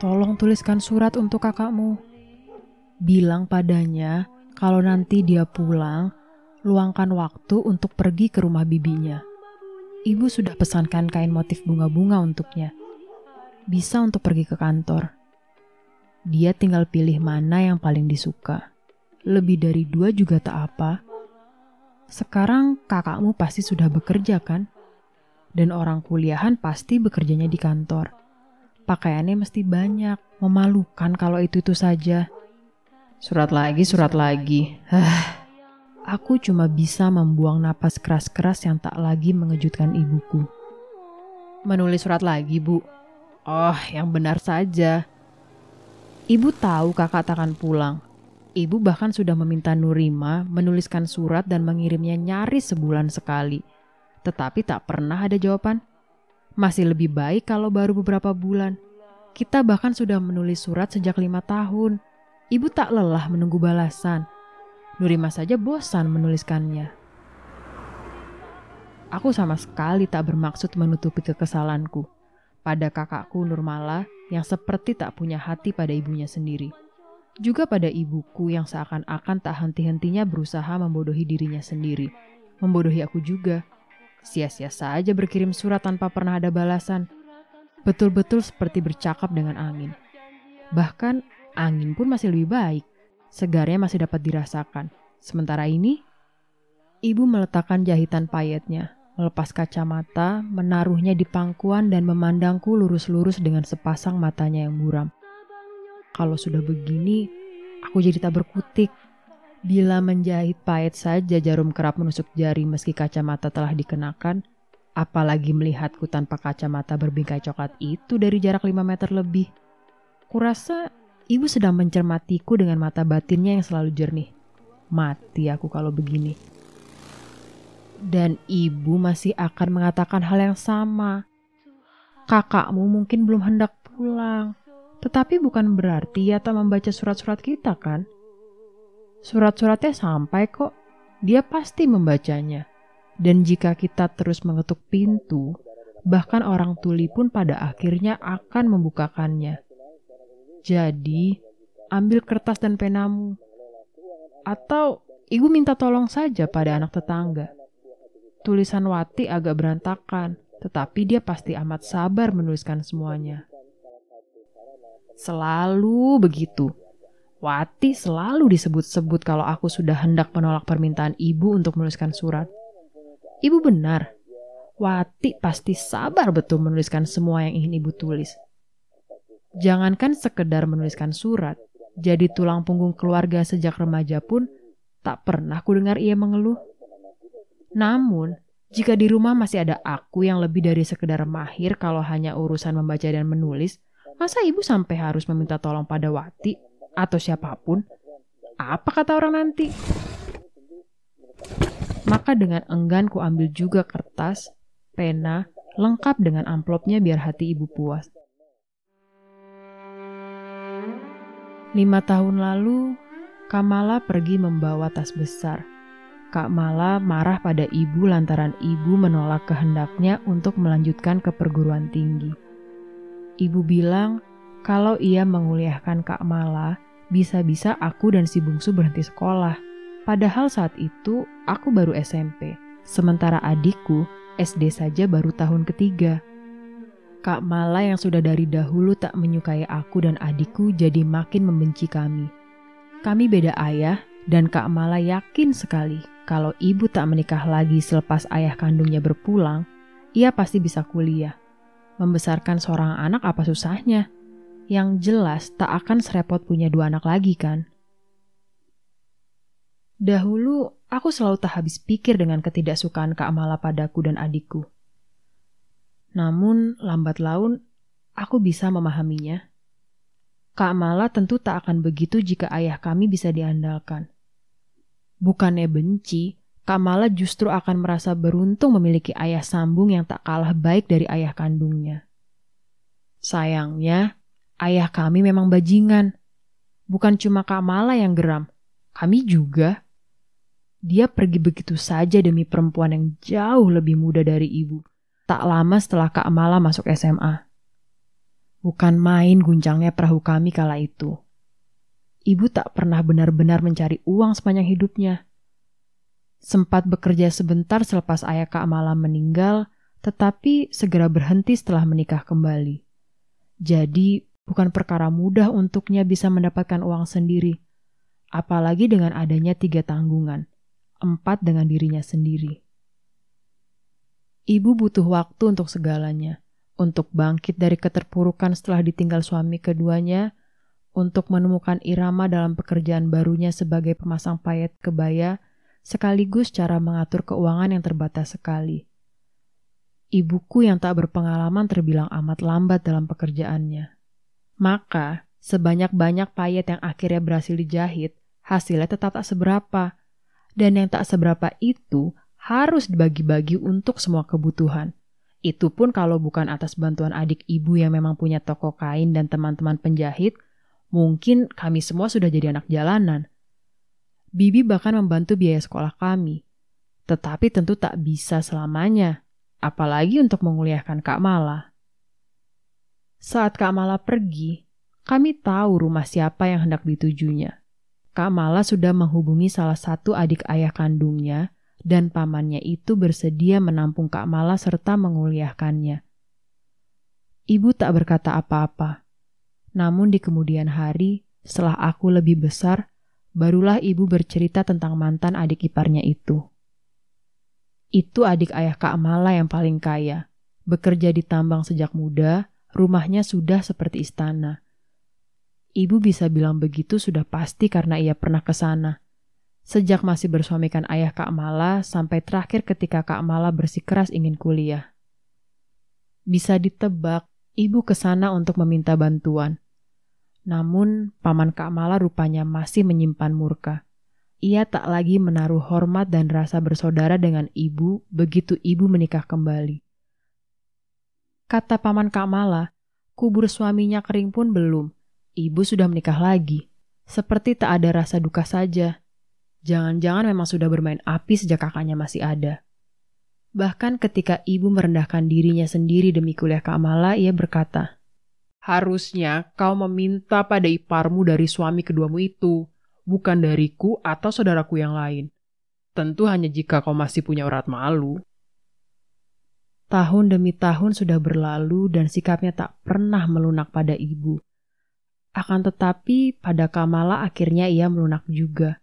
Tolong tuliskan surat untuk kakakmu. Bilang padanya kalau nanti dia pulang, luangkan waktu untuk pergi ke rumah bibinya. Ibu sudah pesankan kain motif bunga-bunga untuknya. Bisa untuk pergi ke kantor. Dia tinggal pilih mana yang paling disuka. Lebih dari 2 juga tak apa. Sekarang kakakmu pasti sudah bekerja kan? Dan orang kuliahan pasti bekerjanya di kantor. Pakaiannya mesti banyak, memalukan kalau itu-itu saja. Surat lagi. Aku cuma bisa membuang napas keras-keras yang tak lagi mengejutkan ibuku. Menulis surat lagi, Bu. Oh, yang benar saja. Ibu tahu kakak takkan pulang. Ibu bahkan sudah meminta Nurima menuliskan surat dan mengirimnya nyaris sebulan sekali. Tetapi tak pernah ada jawaban. Masih lebih baik kalau baru beberapa bulan. Kita bahkan sudah menulis surat sejak 5 tahun. Ibu tak lelah menunggu balasan. Nurima saja bosan menuliskannya. Aku sama sekali tak bermaksud menutupi kekesalanku pada kakakku Nurmala, yang seperti tak punya hati pada ibunya sendiri. Juga pada ibuku yang seakan-akan tak henti-hentinya berusaha membodohi dirinya sendiri. Membodohi aku juga. Sia-sia saja berkirim surat tanpa pernah ada balasan. Betul-betul seperti bercakap dengan angin. Bahkan angin pun masih lebih baik. Segarnya masih dapat dirasakan. Sementara ini, ibu meletakkan jahitan payetnya, melepas kacamata, menaruhnya di pangkuan dan memandangku lurus-lurus dengan sepasang matanya yang buram. Kalau sudah begini, aku jadi tak berkutik. Bila menjahit pahit saja jarum kerap menusuk jari meski kacamata telah dikenakan, apalagi melihatku tanpa kacamata berbingkai coklat itu dari jarak 5 meter lebih. Kurasa ibu sedang mencermatiku dengan mata batinnya yang selalu jernih. Mati aku kalau begini. Dan ibu masih akan mengatakan hal yang sama. Kakakmu mungkin belum hendak pulang. Tetapi bukan berarti ia tak membaca surat-surat kita kan? Surat-suratnya sampai kok. Dia pasti membacanya. Dan jika kita terus mengetuk pintu, bahkan orang tuli pun pada akhirnya akan membukakannya. Jadi, ambil kertas dan penamu. Atau ibu minta tolong saja pada anak tetangga. Tulisan Wati agak berantakan, tetapi dia pasti amat sabar menuliskan semuanya. Selalu begitu. Wati selalu disebut-sebut kalau aku sudah hendak menolak permintaan ibu untuk menuliskan surat. Ibu benar. Wati pasti sabar betul menuliskan semua yang ingin ibu tulis. Jangankan sekedar menuliskan surat, jadi tulang punggung keluarga sejak remaja pun tak pernah ku dengar ia mengeluh. Namun, jika di rumah masih ada aku yang lebih dari sekedar mahir kalau hanya urusan membaca dan menulis, masa ibu sampai harus meminta tolong pada Wati atau siapapun? Apa kata orang nanti? Maka dengan enggan ku ambil juga kertas, pena, lengkap dengan amplopnya biar hati ibu puas. 5 tahun lalu, Kamala pergi membawa tas besar. Kak Mala marah pada ibu lantaran ibu menolak kehendaknya untuk melanjutkan ke perguruan tinggi. Ibu bilang kalau ia menguliahkan Kak Mala, bisa-bisa aku dan si bungsu berhenti sekolah. Padahal saat itu aku baru SMP, sementara adikku SD saja baru tahun ketiga. Kak Mala yang sudah dari dahulu tak menyukai aku dan adikku jadi makin membenci kami. Kami beda ayah dan Kak Mala yakin sekali kalau ibu tak menikah lagi selepas ayah kandungnya berpulang, ia pasti bisa kuliah. Membesarkan seorang anak apa susahnya? Yang jelas tak akan serepot punya 2 anak lagi kan? Dahulu, aku selalu tak habis pikir dengan ketidaksukaan Kak Mala padaku dan adikku. Namun, lambat laun, aku bisa memahaminya. Kak Mala tentu tak akan begitu jika ayah kami bisa diandalkan. Bukannya benci, Kak Mala justru akan merasa beruntung memiliki ayah sambung yang tak kalah baik dari ayah kandungnya. Sayangnya, ayah kami memang bajingan. Bukan cuma Kak Mala yang geram, kami juga. Dia pergi begitu saja demi perempuan yang jauh lebih muda dari ibu, tak lama setelah Kak Mala masuk SMA. Bukan main guncangnya perahu kami kala itu. Ibu tak pernah benar-benar mencari uang sepanjang hidupnya. Sempat bekerja sebentar selepas ayah Kak Malam meninggal, tetapi segera berhenti setelah menikah kembali. Jadi, bukan perkara mudah untuknya bisa mendapatkan uang sendiri, apalagi dengan adanya 3 tanggungan, 4 dengan dirinya sendiri. Ibu butuh waktu untuk segalanya, untuk bangkit dari keterpurukan setelah ditinggal suami keduanya, untuk menemukan irama dalam pekerjaan barunya sebagai pemasang payet kebaya, sekaligus cara mengatur keuangan yang terbatas sekali. Ibuku yang tak berpengalaman terbilang amat lambat dalam pekerjaannya. Maka, sebanyak-banyak payet yang akhirnya berhasil dijahit, hasilnya tetap tak seberapa. Dan yang tak seberapa itu harus dibagi-bagi untuk semua kebutuhan. Itu pun kalau bukan atas bantuan adik ibu yang memang punya toko kain dan teman-teman penjahit, mungkin kami semua sudah jadi anak jalanan. Bibi bahkan membantu biaya sekolah kami. Tetapi tentu tak bisa selamanya. Apalagi untuk menguliahkan Kak Mala. Saat Kak Mala pergi, kami tahu rumah siapa yang hendak ditujunya. Kak Mala sudah menghubungi salah satu adik ayah kandungnya, dan pamannya itu bersedia menampung Kak Mala serta menguliahkannya. Ibu tak berkata apa-apa. Namun di kemudian hari, setelah aku lebih besar, barulah ibu bercerita tentang mantan adik iparnya itu. Itu adik ayah Kak Mala yang paling kaya. Bekerja di tambang sejak muda, rumahnya sudah seperti istana. Ibu bisa bilang begitu sudah pasti karena ia pernah ke sana. Sejak masih bersuamikan ayah Kak Mala sampai terakhir ketika Kak Mala bersikeras ingin kuliah. Bisa ditebak, ibu ke sana untuk meminta bantuan. Namun, paman Kak Mala rupanya masih menyimpan murka. Ia tak lagi menaruh hormat dan rasa bersaudara dengan ibu begitu ibu menikah kembali. Kata paman Kak Mala, kubur suaminya kering pun belum. Ibu sudah menikah lagi. Seperti tak ada rasa duka saja. Jangan-jangan memang sudah bermain api sejak kakaknya masih ada. Bahkan ketika ibu merendahkan dirinya sendiri demi kuliah Kak Mala, ia berkata, "Harusnya kau meminta pada iparmu dari suami keduamu itu. Bukan dariku atau saudaraku yang lain. Tentu hanya jika kau masih punya urat malu." Tahun demi tahun sudah berlalu dan sikapnya tak pernah melunak pada ibu. Akan tetapi pada Kak Mala akhirnya ia melunak juga.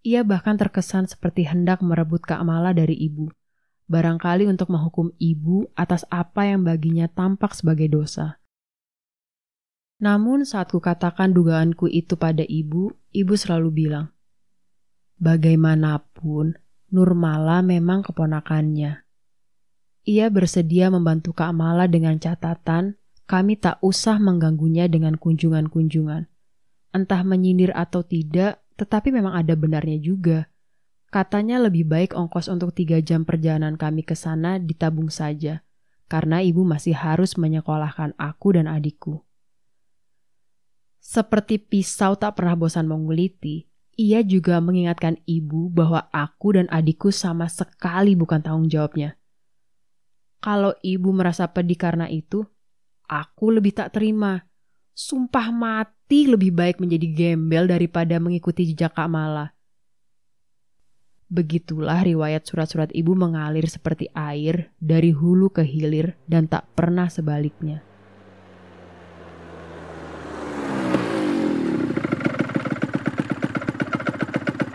Ia bahkan terkesan seperti hendak merebut Kak Mala dari ibu. Barangkali untuk menghukum ibu atas apa yang baginya tampak sebagai dosa. Namun saat kukatakan dugaanku itu pada ibu selalu bilang, "Bagaimanapun, Nurmala memang keponakannya. Ia bersedia membantu Kak Mala dengan catatan, kami tak usah mengganggunya dengan kunjungan-kunjungan. Entah menyindir atau tidak, tetapi memang ada benarnya juga. Katanya lebih baik ongkos untuk 3 jam perjalanan kami ke sana ditabung saja, karena ibu masih harus menyekolahkan aku dan adikku." Seperti pisau tak pernah bosan menguliti, ia juga mengingatkan ibu bahwa aku dan adikku sama sekali bukan tanggung jawabnya. Kalau ibu merasa pedih karena itu, aku lebih tak terima. Sumpah mati lebih baik menjadi gembel daripada mengikuti jejak Kak Mala. Begitulah riwayat surat-surat ibu mengalir seperti air dari hulu ke hilir dan tak pernah sebaliknya.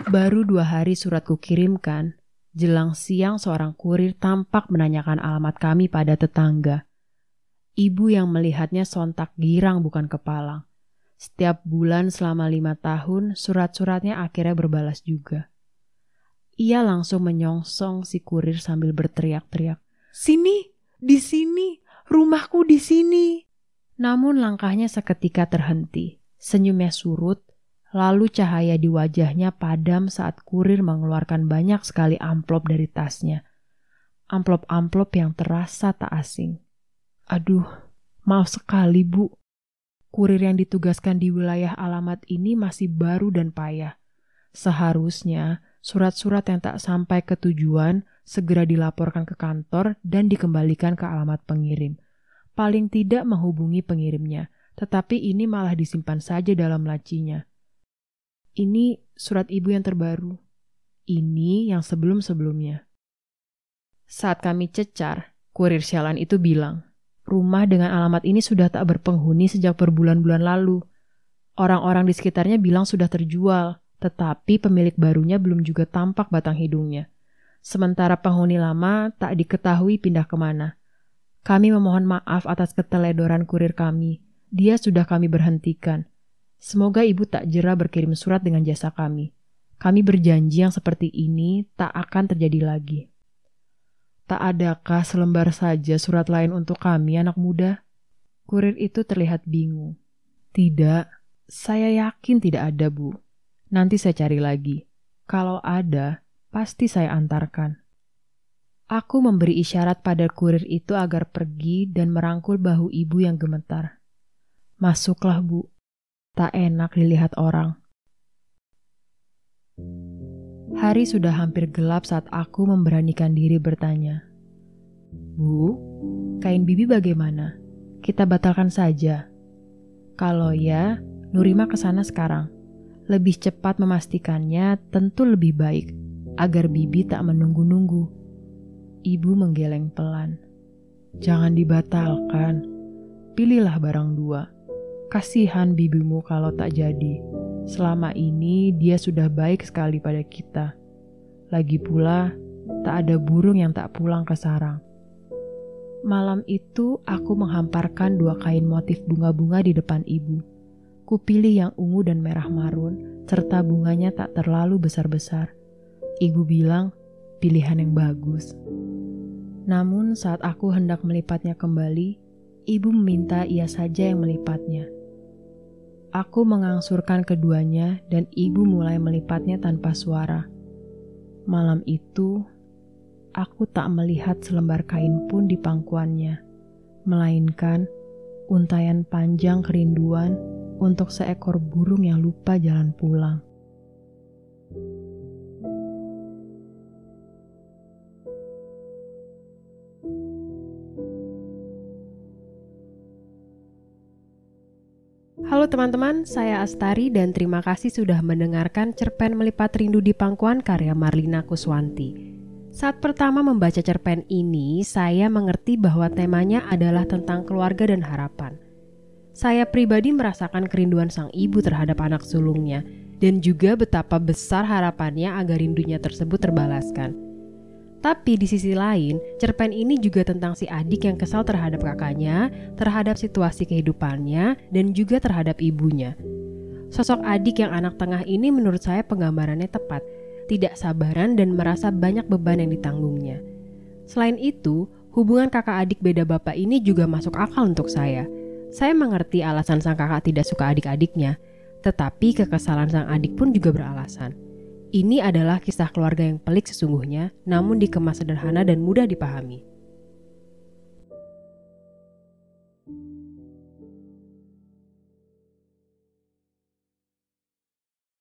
Baru 2 hari suratku kirimkan, jelang siang seorang kurir tampak menanyakan alamat kami pada tetangga. Ibu yang melihatnya sontak girang bukan kepalang. Setiap bulan selama 5 tahun, surat-suratnya akhirnya berbalas juga. Ia langsung menyongsong si kurir sambil berteriak-teriak, "Sini, di sini, rumahku di sini." Namun langkahnya seketika terhenti, senyumnya surut, lalu cahaya di wajahnya padam saat kurir mengeluarkan banyak sekali amplop dari tasnya. Amplop-amplop yang terasa tak asing. "Aduh, maaf sekali, Bu. Kurir yang ditugaskan di wilayah alamat ini masih baru dan payah. Seharusnya surat-surat yang tak sampai ke tujuan segera dilaporkan ke kantor dan dikembalikan ke alamat pengirim. paling tidak menghubungi pengirimnya, tetapi ini malah disimpan saja dalam lacinya. Ini surat ibu yang terbaru. Ini yang sebelum-sebelumnya. Saat kami cecar, kurir sialan itu bilang, rumah dengan alamat ini sudah tak berpenghuni sejak berbulan-bulan lalu. Orang-orang di sekitarnya bilang sudah terjual, tetapi pemilik barunya belum juga tampak batang hidungnya. Sementara penghuni lama tak diketahui pindah kemana. Kami memohon maaf atas keteledoran kurir kami. Dia sudah kami berhentikan. Semoga ibu tak jera berkirim surat dengan jasa kami. Kami berjanji yang seperti ini tak akan terjadi lagi. Tak adakah selembar saja surat lain untuk kami, anak muda? Kurir itu terlihat bingung. Tidak. Saya yakin tidak ada, Bu. Nanti saya cari lagi. Kalau ada, pasti saya antarkan. Aku memberi isyarat pada kurir itu agar pergi dan merangkul bahu ibu yang gemetar. Masuklah, Bu. Tak enak dilihat orang. Hari sudah hampir gelap saat aku memberanikan diri bertanya. Bu, kain bibi bagaimana? Kita batalkan saja. Kalau ya, Nurima kesana sekarang. Lebih cepat memastikannya tentu lebih baik, agar bibi tak menunggu-nunggu. Ibu menggeleng pelan. Jangan dibatalkan. Pilihlah barang dua. Kasihan bibimu kalau tak jadi. Selama ini dia sudah baik sekali pada kita. Lagi pula, tak ada burung yang tak pulang ke sarang. Malam itu aku menghamparkan dua kain motif bunga-bunga di depan ibu. Kupilih yang ungu dan merah marun, serta bunganya tak terlalu besar-besar. Ibu bilang, pilihan yang bagus. Namun saat aku hendak melipatnya kembali, ibu meminta ia saja yang melipatnya. Aku mengangsurkan keduanya dan ibu mulai melipatnya tanpa suara. Malam itu, aku tak melihat selembar kain pun di pangkuannya, melainkan untayan panjang kerinduan untuk seekor burung yang lupa jalan pulang. Halo teman-teman, saya Astari dan terima kasih sudah mendengarkan cerpen Melipat Rindu di Pangkuan karya Marlina Kuswanti. Saat pertama membaca cerpen ini, saya mengerti bahwa temanya adalah tentang keluarga dan harapan. Saya pribadi merasakan kerinduan sang ibu terhadap anak sulungnya dan juga betapa besar harapannya agar rindunya tersebut terbalaskan. Tapi di sisi lain, cerpen ini juga tentang si adik yang kesal terhadap kakaknya, terhadap situasi kehidupannya, dan juga terhadap ibunya. Sosok adik yang anak tengah ini menurut saya penggambarannya tepat, tidak sabaran dan merasa banyak beban yang ditanggungnya. Selain itu, hubungan kakak adik beda bapak ini juga masuk akal untuk saya. Saya mengerti alasan sang kakak tidak suka adik-adiknya, tetapi kekesalan sang adik pun juga beralasan. Ini adalah kisah keluarga yang pelik sesungguhnya, namun dikemas sederhana dan mudah dipahami.